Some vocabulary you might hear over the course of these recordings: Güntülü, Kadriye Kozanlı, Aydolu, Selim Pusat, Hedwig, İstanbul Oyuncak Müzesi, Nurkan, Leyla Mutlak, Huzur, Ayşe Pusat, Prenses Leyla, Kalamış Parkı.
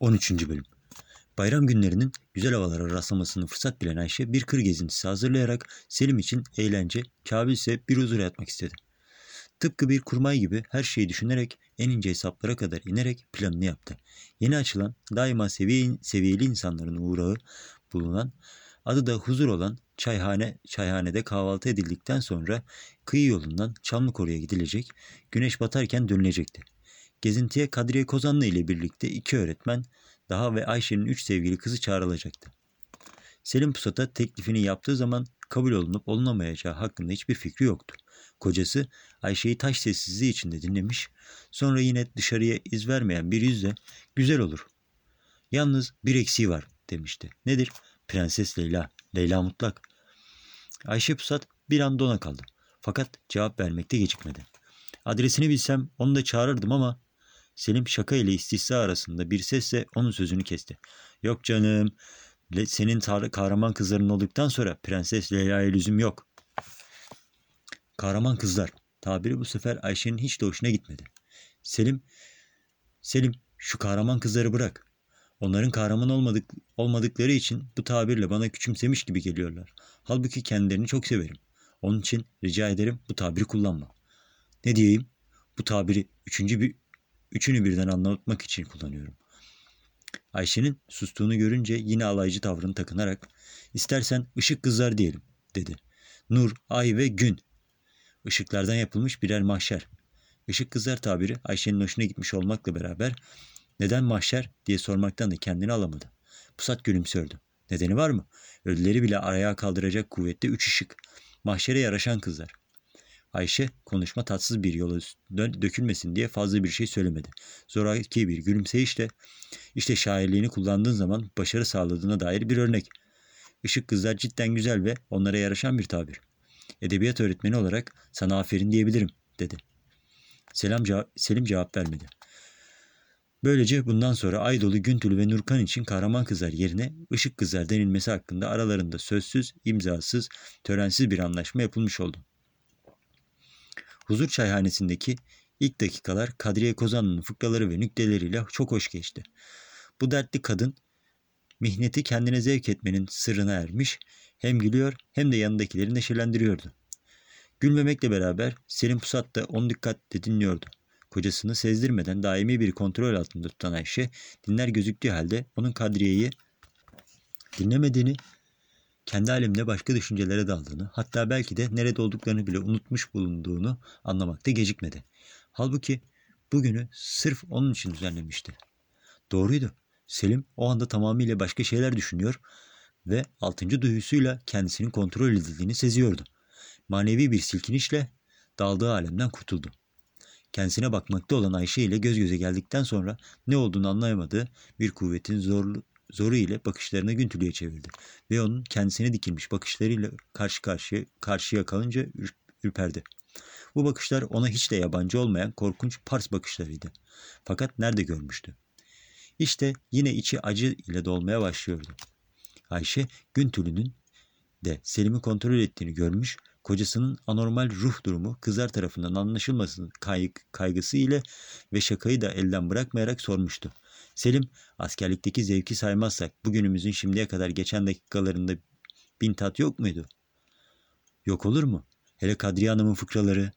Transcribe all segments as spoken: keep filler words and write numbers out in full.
on üçüncü Bölüm. Bayram günlerinin güzel havalara rastlamasını fırsat bilen Ayşe bir kır gezintisi hazırlayarak Selim için eğlence, Kabil ise bir huzura yatmak istedi. Tıpkı bir kurmay gibi her şeyi düşünerek en ince hesaplara kadar inerek planını yaptı. Yeni açılan, daima seviye, seviyeli insanların uğrağı bulunan, adı da Huzur olan çayhane, çayhanede kahvaltı edildikten sonra kıyı yolundan Çamlıkoru'ya gidilecek, güneş batarken dönülecekti. Gezintiye Kadriye Kozanlı ile birlikte iki öğretmen daha ve Ayşe'nin üç sevgili kızı çağrılacaktı. Selim Pusat'a teklifini yaptığı zaman kabul olunup olunamayacağı hakkında hiçbir fikri yoktu. Kocası Ayşe'yi taş sessizliği içinde dinlemiş, sonra yine dışarıya iz vermeyen bir yüzle "Güzel olur. Yalnız bir eksiği var." demişti. "Nedir?" "Prenses Leyla, Leyla Mutlak." Ayşe Pusat bir an dona kaldı. Fakat cevap vermekte gecikmedi. "Adresini bilsem onu da çağırırdım ama..." Selim şaka ile istihza arasında bir sesle onun sözünü kesti. "Yok canım, senin tar- kahraman kızların olduktan sonra Prenses Leyla'ya lüzum yok." Kahraman kızlar tabiri bu sefer Ayşe'nin hiç de hoşuna gitmedi. Selim, Selim şu kahraman kızları bırak. Onların kahraman olmadık, olmadıkları için bu tabirle bana küçümsemiş gibi geliyorlar. Halbuki kendilerini çok severim. Onun için rica ederim bu tabiri kullanma." "Ne diyeyim? Bu tabiri üçüncü bir... Üçünü birden anlatmak için kullanıyorum." Ayşe'nin sustuğunu görünce yine alaycı tavrını takınarak "İstersen ışık kızlar diyelim." dedi. "Nur, ay ve gün. Işıklardan yapılmış birer mahşer." Işık kızlar tabiri Ayşe'nin hoşuna gitmiş olmakla beraber neden mahşer diye sormaktan da kendini alamadı. Pusat gülümsürdü. "Nedeni var mı? Ölüleri bile ayağa kaldıracak kuvvette üç ışık. Mahşere yaraşan kızlar." Ayşe konuşma tatsız bir yola dökülmesin diye fazla bir şey söylemedi. Zoraki bir gülümseyişle "İşte şairliğini kullandığın zaman başarı sağladığına dair bir örnek. Işık kızlar cidden güzel ve onlara yaraşan bir tabir. Edebiyat öğretmeni olarak sana aferin diyebilirim." dedi. Selam cevap, Selim cevap vermedi. Böylece bundan sonra Aydolu, Güntülü ve Nurkan için kahraman kızlar yerine ışık kızlar denilmesi hakkında aralarında sözsüz, imzasız, törensiz bir anlaşma yapılmış oldu. Huzur çayhanesindeki ilk dakikalar Kadriye Kozanlı'nın fıkraları ve nükteleriyle çok hoş geçti. Bu dertli kadın mihneti kendine zevk etmenin sırrına ermiş, hem gülüyor hem de yanındakileri neşelendiriyordu. Gülmemekle beraber Selim Pusat da onu dikkatle dinliyordu. Kocasını sezdirmeden daimi bir kontrol altında tutan Ayşe dinler gözüktüğü halde onun Kadriye'yi dinlemediğini, kendi aleminde başka düşüncelere daldığını, hatta belki de nerede olduklarını bile unutmuş bulunduğunu anlamakta gecikmedi. Halbuki bugünü sırf onun için düzenlemişti. Doğruydu. Selim o anda tamamıyla başka şeyler düşünüyor ve altıncı duyusuyla kendisinin kontrol edildiğini seziyordu. Manevi bir silkinişle daldığı alemden kurtuldu. Kendisine bakmakta olan Ayşe ile göz göze geldikten sonra ne olduğunu anlayamadığı bir kuvvetin zorlu Zoru ile bakışlarını Güntülü'ye çevirdi ve onun kendisine dikilmiş bakışlarıyla karşı karşıya, karşıya kalınca ürperdi. Bu bakışlar ona hiç de yabancı olmayan korkunç Pars bakışlarıydı. Fakat nerede görmüştü? İşte yine içi acı ile dolmaya başlıyordu. Ayşe, Güntülü'nün de Selim'i kontrol ettiğini görmüş, kocasının anormal ruh durumu kızlar tarafından anlaşılmasının kay- kaygısı ile ve şakayı da elden bırakmayarak sormuştu. "Selim, askerlikteki zevki saymazsak bugünümüzün şimdiye kadar geçen dakikalarında bin tat yok muydu?" "Yok olur mu? Hele Kadriye Hanım'ın fıkraları."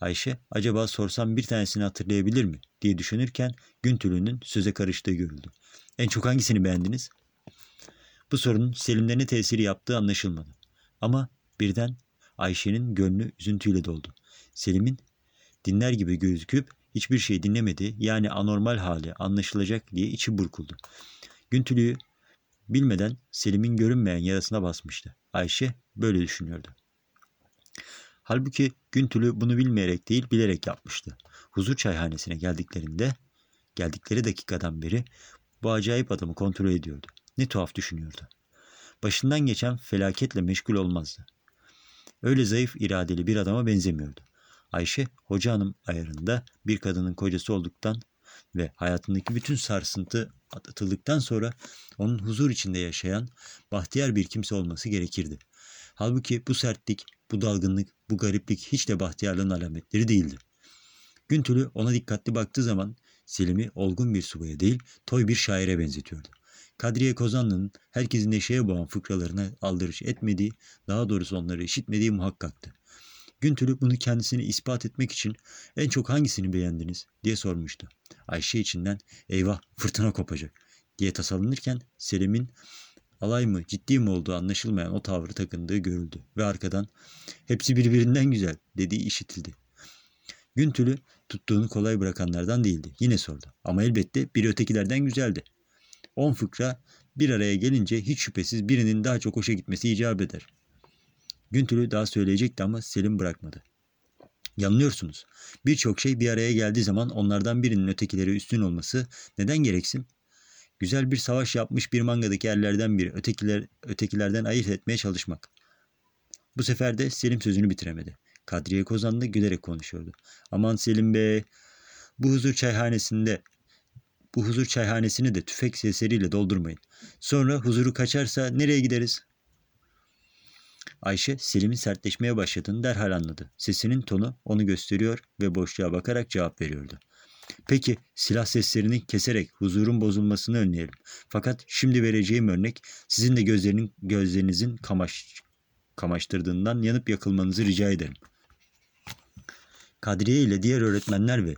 Ayşe, acaba sorsam bir tanesini hatırlayabilir mi diye düşünürken Güntülü'nün söze karıştığı görüldü. "En çok hangisini beğendiniz?" Bu sorunun Selim'de ne tesiri yaptığı anlaşılmadı. Ama birden Ayşe'nin gönlü üzüntüyle doldu. Selim'in dinler gibi gözüküp hiçbir şey dinlemedi, yani anormal hali anlaşılacak diye içi burkuldu. Güntülü'yü bilmeden Selim'in görünmeyen yarasına basmıştı. Ayşe böyle düşünüyordu. Halbuki Güntülü bunu bilmeyerek değil, bilerek yapmıştı. Huzur çayhanesine geldiklerinde, geldikleri dakikadan beri bu acayip adamı kontrol ediyordu. Ne tuhaf düşünüyordu. Başından geçen felaketle meşgul olmazdı. Öyle zayıf iradeli bir adama benzemiyordu. Ayşe, hoca hanım ayarında bir kadının kocası olduktan ve hayatındaki bütün sarsıntı atıldıktan sonra onun huzur içinde yaşayan bahtiyar bir kimse olması gerekirdi. Halbuki bu sertlik, bu dalgınlık, bu gariplik hiç de bahtiyarlığın alametleri değildi. Güntülü ona dikkatli baktığı zaman Selim'i olgun bir subaya değil, toy bir şaire benzetiyordu. Kadriye Kozanlı'nın herkesi neşeye boğan fıkralarına aldırış etmediği, daha doğrusu onları işitmediği muhakkaktı. Güntülü bunu kendisini ispat etmek için en çok hangisini beğendiniz diye sormuştu. Ayşe içinden eyvah fırtına kopacak diye tasalanırken Selim'in alay mı ciddi mi olduğu anlaşılmayan o tavrı takındığı görüldü ve arkadan hepsi birbirinden güzel dediği işitildi. Güntülü tuttuğunu kolay bırakanlardan değildi. Yine sordu ama elbette biri ötekilerden güzeldi. On fıkra bir araya gelince hiç şüphesiz birinin daha çok hoşa gitmesi icap eder. Güntülü daha söyleyecekti ama Selim bırakmadı. Yanılıyorsunuz. Birçok şey bir araya geldiği zaman onlardan birinin ötekileri üstün olması neden gereksin? Güzel bir savaş yapmış bir mangadaki erlerden biri ötekiler, ötekilerden ayırt etmeye çalışmak. Bu sefer de Selim sözünü bitiremedi. Kadriye Kozanlı gülerek konuşuyordu. Aman Selim Bey, bu huzur çayhanesinde bu huzur çayhanesini de tüfek sesleriyle doldurmayın. Sonra huzuru kaçarsa nereye gideriz? Ayşe, Selim'in sertleşmeye başladığını derhal anladı. Sesinin tonu onu gösteriyor ve boşluğa bakarak cevap veriyordu. Peki, silah seslerini keserek huzurun bozulmasını önleyelim. Fakat şimdi vereceğim örnek sizin de gözlerin, gözlerinizin kamaş, kamaştırdığından yanıp yakılmanızı rica ederim. Kadriye ile diğer öğretmenler ve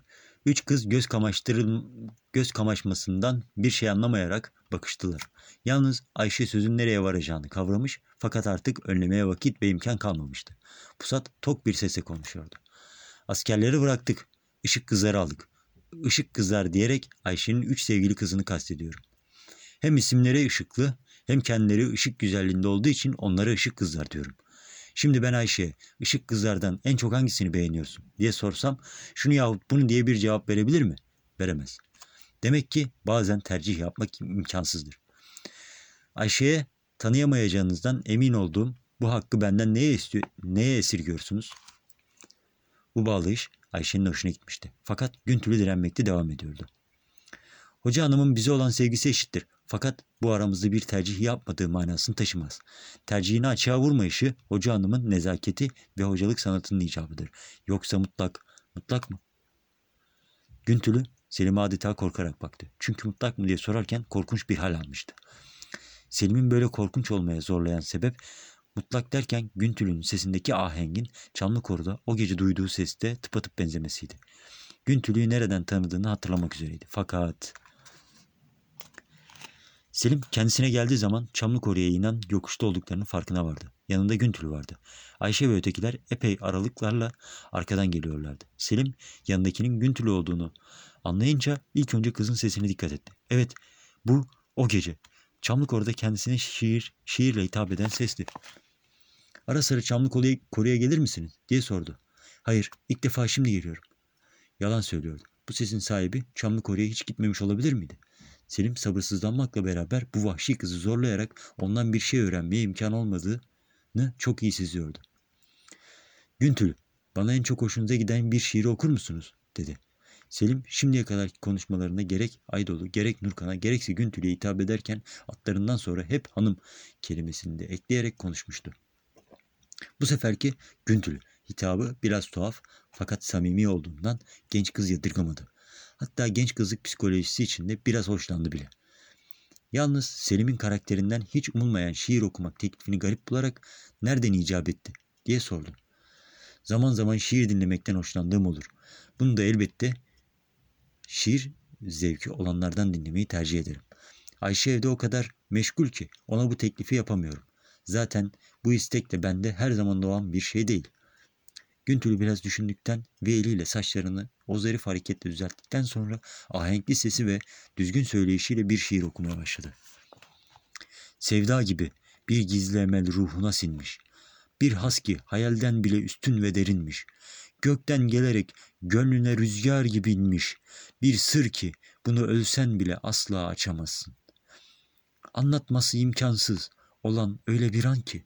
üç kız göz kamaştırıl, göz kamaşmasından bir şey anlamayarak bakıştılar. Yalnız Ayşe sözün nereye varacağını kavramış fakat artık önlemeye vakit ve imkan kalmamıştı. Pusat tok bir sesle konuşuyordu. Askerleri bıraktık, ışık kızları aldık. Işık kızlar diyerek Ayşe'nin üç sevgili kızını kastediyorum. Hem isimleri ışıklı hem kendileri ışık güzelliğinde olduğu için onlara ışık kızlar diyorum. Şimdi ben Ayşe'ye ışık kızlardan en çok hangisini beğeniyorsun diye sorsam şunu yahut bunu diye bir cevap verebilir mi? Veremez. Demek ki bazen tercih yapmak imkansızdır. Ayşe'ye tanıyamayacağınızdan emin olduğum bu hakkı benden neye, istiyor, neye esirgiyorsunuz? Bu bağlayış Ayşe'nin hoşuna gitmişti. Fakat Güntülü direnmekte devam ediyordu. Hoca hanımın bize olan sevgisi eşittir. Fakat bu aramızda bir tercih yapmadığı manasını taşımaz. Tercihini açığa vurmayışı hoca hanımın nezaketi ve hocalık sanatının icabıdır. Yoksa mutlak, mutlak mı? Güntülü Selim'e adeta korkarak baktı. Çünkü mutlak mı diye sorarken korkunç bir hal almıştı. Selim'in böyle korkunç olmaya zorlayan sebep mutlak derken Güntülü'nün sesindeki ahengin Çamlıkoru'da o gece duyduğu seste tıpatıp benzemesiydi. Güntülü'yü nereden tanıdığını hatırlamak üzereydi. Fakat Selim kendisine geldiği zaman Çamlıkoru'ya inen yokuşta olduklarının farkına vardı. Yanında Güntülü vardı. Ayşe ve ötekiler epey aralıklarla arkadan geliyorlardı. Selim yanındakinin Güntülü olduğunu anlayınca ilk önce kızın sesine dikkat etti. Evet, bu o gece. Çamlıkoru'da kendisine şiir, şiirle hitap eden sesti. Ara sıra Çamlıkoru'ya gelir misiniz diye sordu. Hayır, ilk defa şimdi geliyorum. Yalan söylüyordu. Bu sesin sahibi Çamlıkoru'ya hiç gitmemiş olabilir miydi? Selim sabırsızlanmakla beraber bu vahşi kızı zorlayarak ondan bir şey öğrenmeye imkan olmadığını çok iyi seziyordu. Güntülü, bana en çok hoşunuza giden bir şiiri okur musunuz? Dedi. Selim şimdiye kadarki konuşmalarında gerek Aydolu, gerek Nurkan'a, gerekse Güntülü'ye hitap ederken atlarından sonra hep hanım kelimesini de ekleyerek konuşmuştu. Bu seferki Güntülü hitabı biraz tuhaf fakat samimi olduğundan genç kız yadırgamadı. Hatta genç kızlık psikolojisi içinde biraz hoşlandı bile. Yalnız Selim'in karakterinden hiç umulmayan şiir okumak teklifini garip bularak nereden icap etti diye sordu. Zaman zaman şiir dinlemekten hoşlandığım olur. Bunu da elbette şiir zevki olanlardan dinlemeyi tercih ederim. Ayşe evde o kadar meşgul ki ona bu teklifi yapamıyorum. Zaten bu istek de bende her zaman doğan bir şey değil. Güntülü biraz düşündükten ve eliyle saçlarını o zarif hareketle düzelttikten sonra ahenkli sesi ve düzgün söyleyişiyle bir şiir okumaya başladı. Sevda gibi bir gizli emel ruhuna sinmiş. Bir haski hayalden bile üstün ve derinmiş. Gökten gelerek gönlüne rüzgar gibi inmiş. Bir sır ki bunu ölsen bile asla açamazsın. Anlatması imkansız olan öyle bir an ki.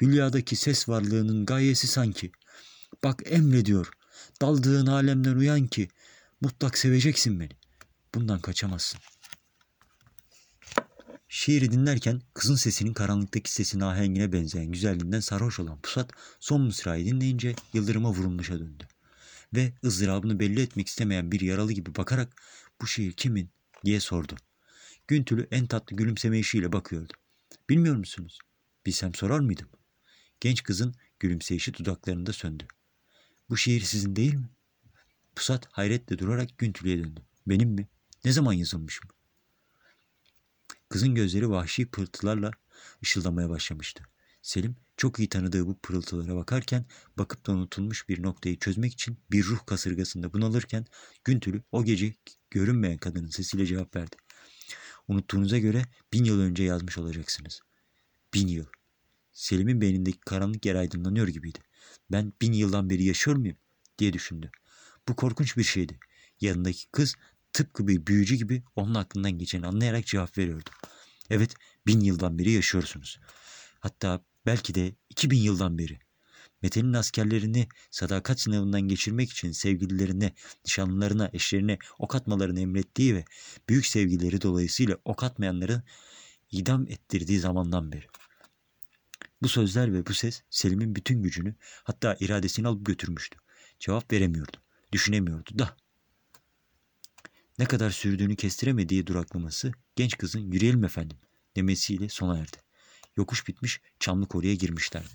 Hülyadaki ses varlığının gayesi sanki. Bak emrediyor. Daldığın alemden uyan ki mutlak seveceksin beni. Bundan kaçamazsın. Şiiri dinlerken kızın sesinin karanlıktaki sesin ahengine benzeyen güzelliğinden sarhoş olan Pusat son mısrayı dinleyince yıldırıma vurulmuşa döndü. Ve ızdırabını belli etmek istemeyen bir yaralı gibi bakarak bu şiir kimin diye sordu. Güntülü en tatlı gülümsemeyişiyle bakıyordu. Bilmiyor musunuz? Bilsem sorar mıydım? Genç kızın gülümseyişi dudaklarında söndü. Bu şiir sizin değil mi? Pusat hayretle durarak Güntülü'ye döndü. Benim mi? Ne zaman yazılmışım? Kızın gözleri vahşi pırıltılarla ışıldamaya başlamıştı. Selim çok iyi tanıdığı bu pırıltılara bakarken, bakıp da unutulmuş bir noktayı çözmek için bir ruh kasırgasında bunalırken, Güntülü o gece görünmeyen kadının sesiyle cevap verdi. Unuttuğunuza göre bin yıl önce yazmış olacaksınız. Bin yıl. Selim'in beynindeki karanlık yer aydınlanıyor gibiydi. Ben bin yıldan beri yaşıyor muyum diye düşündü. Bu korkunç bir şeydi. Yanındaki kız tıpkı bir büyücü gibi onun aklından geçeni anlayarak cevap veriyordu. Evet, bin yıldan beri yaşıyorsunuz. Hatta belki de iki bin yıldan beri. Mete'nin askerlerini sadakat sınavından geçirmek için sevgililerine, nişanlılarına, eşlerine ok atmalarını emrettiği ve büyük sevgilileri dolayısıyla ok atmayanları idam ettirdiği zamandan beri. Bu sözler ve bu ses Selim'in bütün gücünü, hatta iradesini alıp götürmüştü. Cevap veremiyordu, düşünemiyordu da. Ne kadar sürdüğünü kestiremediği duraklaması, genç kızın "Yürüyelim efendim" demesiyle sona erdi. Yokuş bitmiş Çamlıkoru'ya girmişlerdi.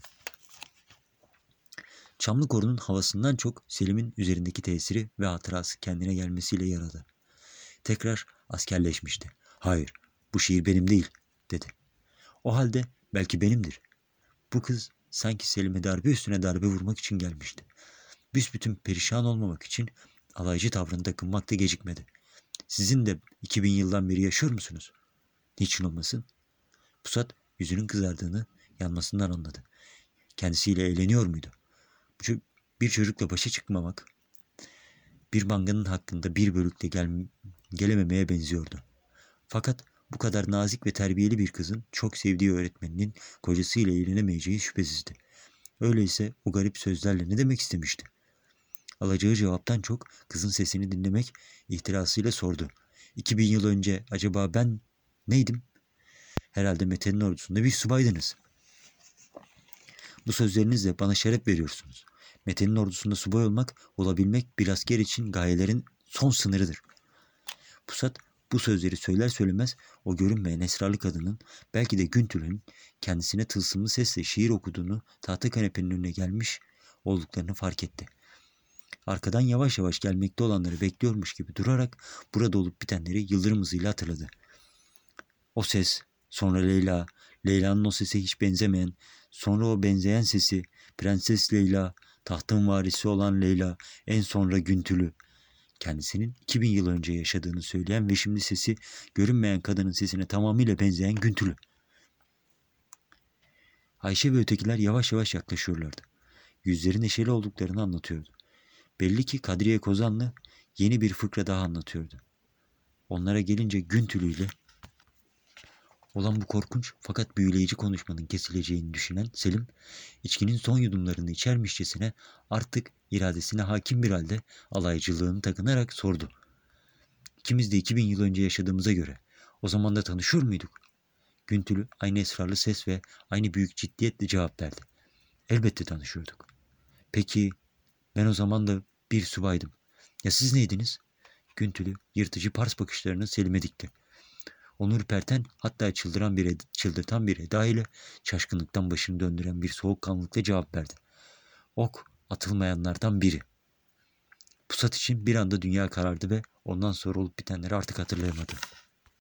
Çamlıkoru'nun havasından çok Selim'in üzerindeki tesiri ve hatırası kendine gelmesiyle yaradı. Tekrar askerleşmişti. Hayır, bu şiir benim değil, dedi. O halde belki benimdir. Bu kız sanki Selim'e darbe üstüne darbe vurmak için gelmişti. Büsbütün perişan olmamak için alaycı tavrını takınmakta gecikmedi. Sizin de iki bin yıldan beri yaşıyor musunuz? Niçin olmasın? Pusat yüzünün kızardığını yanmasından anladı. Kendisiyle eğleniyor muydu? Bir çocukla başa çıkmamak, bir banganın hakkında bir bölükle gel gelememeye benziyordu. Fakat bu kadar nazik ve terbiyeli bir kızın çok sevdiği öğretmeninin kocasıyla eğlenemeyeceği şüphesizdi. Öyleyse o garip sözlerle ne demek istemişti? Alacağı cevaptan çok kızın sesini dinlemek ihtirasıyla sordu. iki bin yıl önce acaba ben neydim? Herhalde Mete'nin ordusunda bir subaydınız. Bu sözlerinizle bana şeref veriyorsunuz. Mete'nin ordusunda subay olmak, olabilmek bir asker için gayelerin son sınırıdır. Pusat bu sözleri söyler söylemez o görünmeyen esrarlı kadının, belki de Güntül'ün kendisine tılsımlı sesle şiir okuduğunu, tahta kanepenin önüne gelmiş olduklarını fark etti. Arkadan yavaş yavaş gelmekte olanları bekliyormuş gibi durarak burada olup bitenleri yıldırım hızıyla hatırladı. O ses, sonra Leyla, Leyla'nın o sese hiç benzemeyen, sonra o benzeyen sesi, Prenses Leyla, tahtın varisi olan Leyla, en sonra Güntülü. Kendisinin iki bin yıl önce yaşadığını söyleyen ve şimdi sesi görünmeyen kadının sesine tamamıyla benzeyen Güntülü. Ayşe ve ötekiler yavaş yavaş yaklaşıyorlardı. Yüzleri neşeli olduklarını anlatıyordu. Belli ki Kadriye Kozanlı yeni bir fıkra daha anlatıyordu. Onlara gelince Güntülü ile olan bu korkunç fakat büyüleyici konuşmanın kesileceğini düşünen Selim, içkinin son yudumlarını içermişçesine, artık iradesine hakim bir halde alaycılığını takınarak sordu. İkimiz de iki bin yıl önce yaşadığımıza göre o zaman da tanışıyor muyduk? Güntülü aynı esrarlı ses ve aynı büyük ciddiyetle cevap verdi. Elbette tanışıyorduk. Peki ben o zaman da bir subaydım. Ya siz neydiniz? Güntülü yırtıcı pars bakışlarını Selim'e dikti. Onur perten, hatta çıldıran bir çıldırtan bir eda ile şaşkınlıktan başını döndüren bir soğukkanlılıkla cevap verdi. Ok atılmayanlardan biri. Pusat için bir anda dünya karardı ve ondan sonra olup bitenleri artık hatırlayamadı.